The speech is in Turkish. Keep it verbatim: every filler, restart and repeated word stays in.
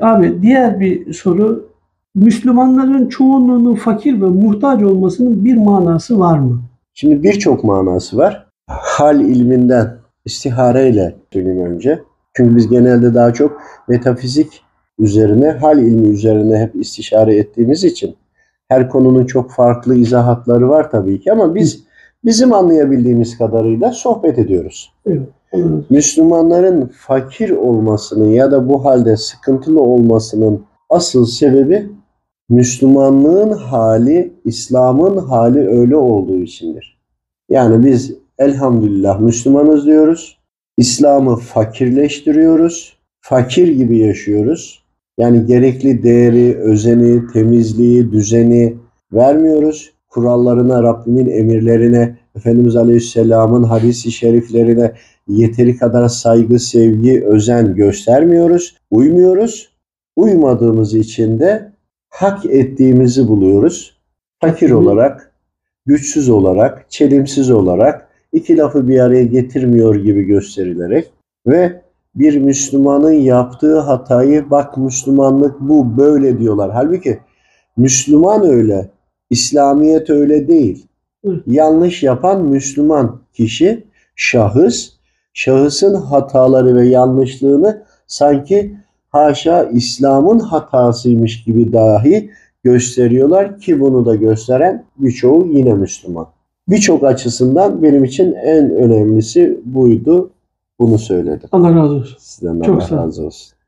Abi diğer bir soru. Müslümanların çoğunluğunun fakir ve muhtaç olmasının bir manası var mı? Şimdi birçok manası var. Hal ilminden, istihareyle söyleyeyim önce. Çünkü biz genelde daha çok metafizik üzerine, hal ilmi üzerine hep istişare ettiğimiz için her konunun çok farklı izahatları var tabii ki, ama biz bizim anlayabildiğimiz kadarıyla sohbet ediyoruz. Evet. Müslümanların fakir olmasının ya da bu halde sıkıntılı olmasının asıl sebebi Müslümanlığın hali, İslam'ın hali öyle olduğu içindir. Yani biz elhamdülillah Müslümanız diyoruz, İslam'ı fakirleştiriyoruz, fakir gibi yaşıyoruz. Yani gerekli değeri, özeni, temizliği, düzeni vermiyoruz. Kurallarına, Rabbimin emirlerine, Efendimiz Aleyhisselam'ın hadis-i şeriflerine yeteri kadar saygı, sevgi, özen göstermiyoruz, uymuyoruz. Uymadığımız için de hak ettiğimizi buluyoruz. Fakir olarak, güçsüz olarak, çelimsiz olarak, iki lafı bir araya getirmiyor gibi gösterilerek ve bir Müslümanın yaptığı hatayı, bak Müslümanlık bu, böyle diyorlar. Halbuki Müslüman öyle, İslamiyet öyle değil. Hı. Yanlış yapan Müslüman kişi, şahıs, şahısın hataları ve yanlışlığını sanki haşa İslam'ın hatasıymış gibi dahi gösteriyorlar ki bunu da gösteren birçoğu yine Müslüman. Birçok açısından benim için en önemlisi buydu. Bunu söyledim. Allah razı olsun. Sizden Allah razı olsun.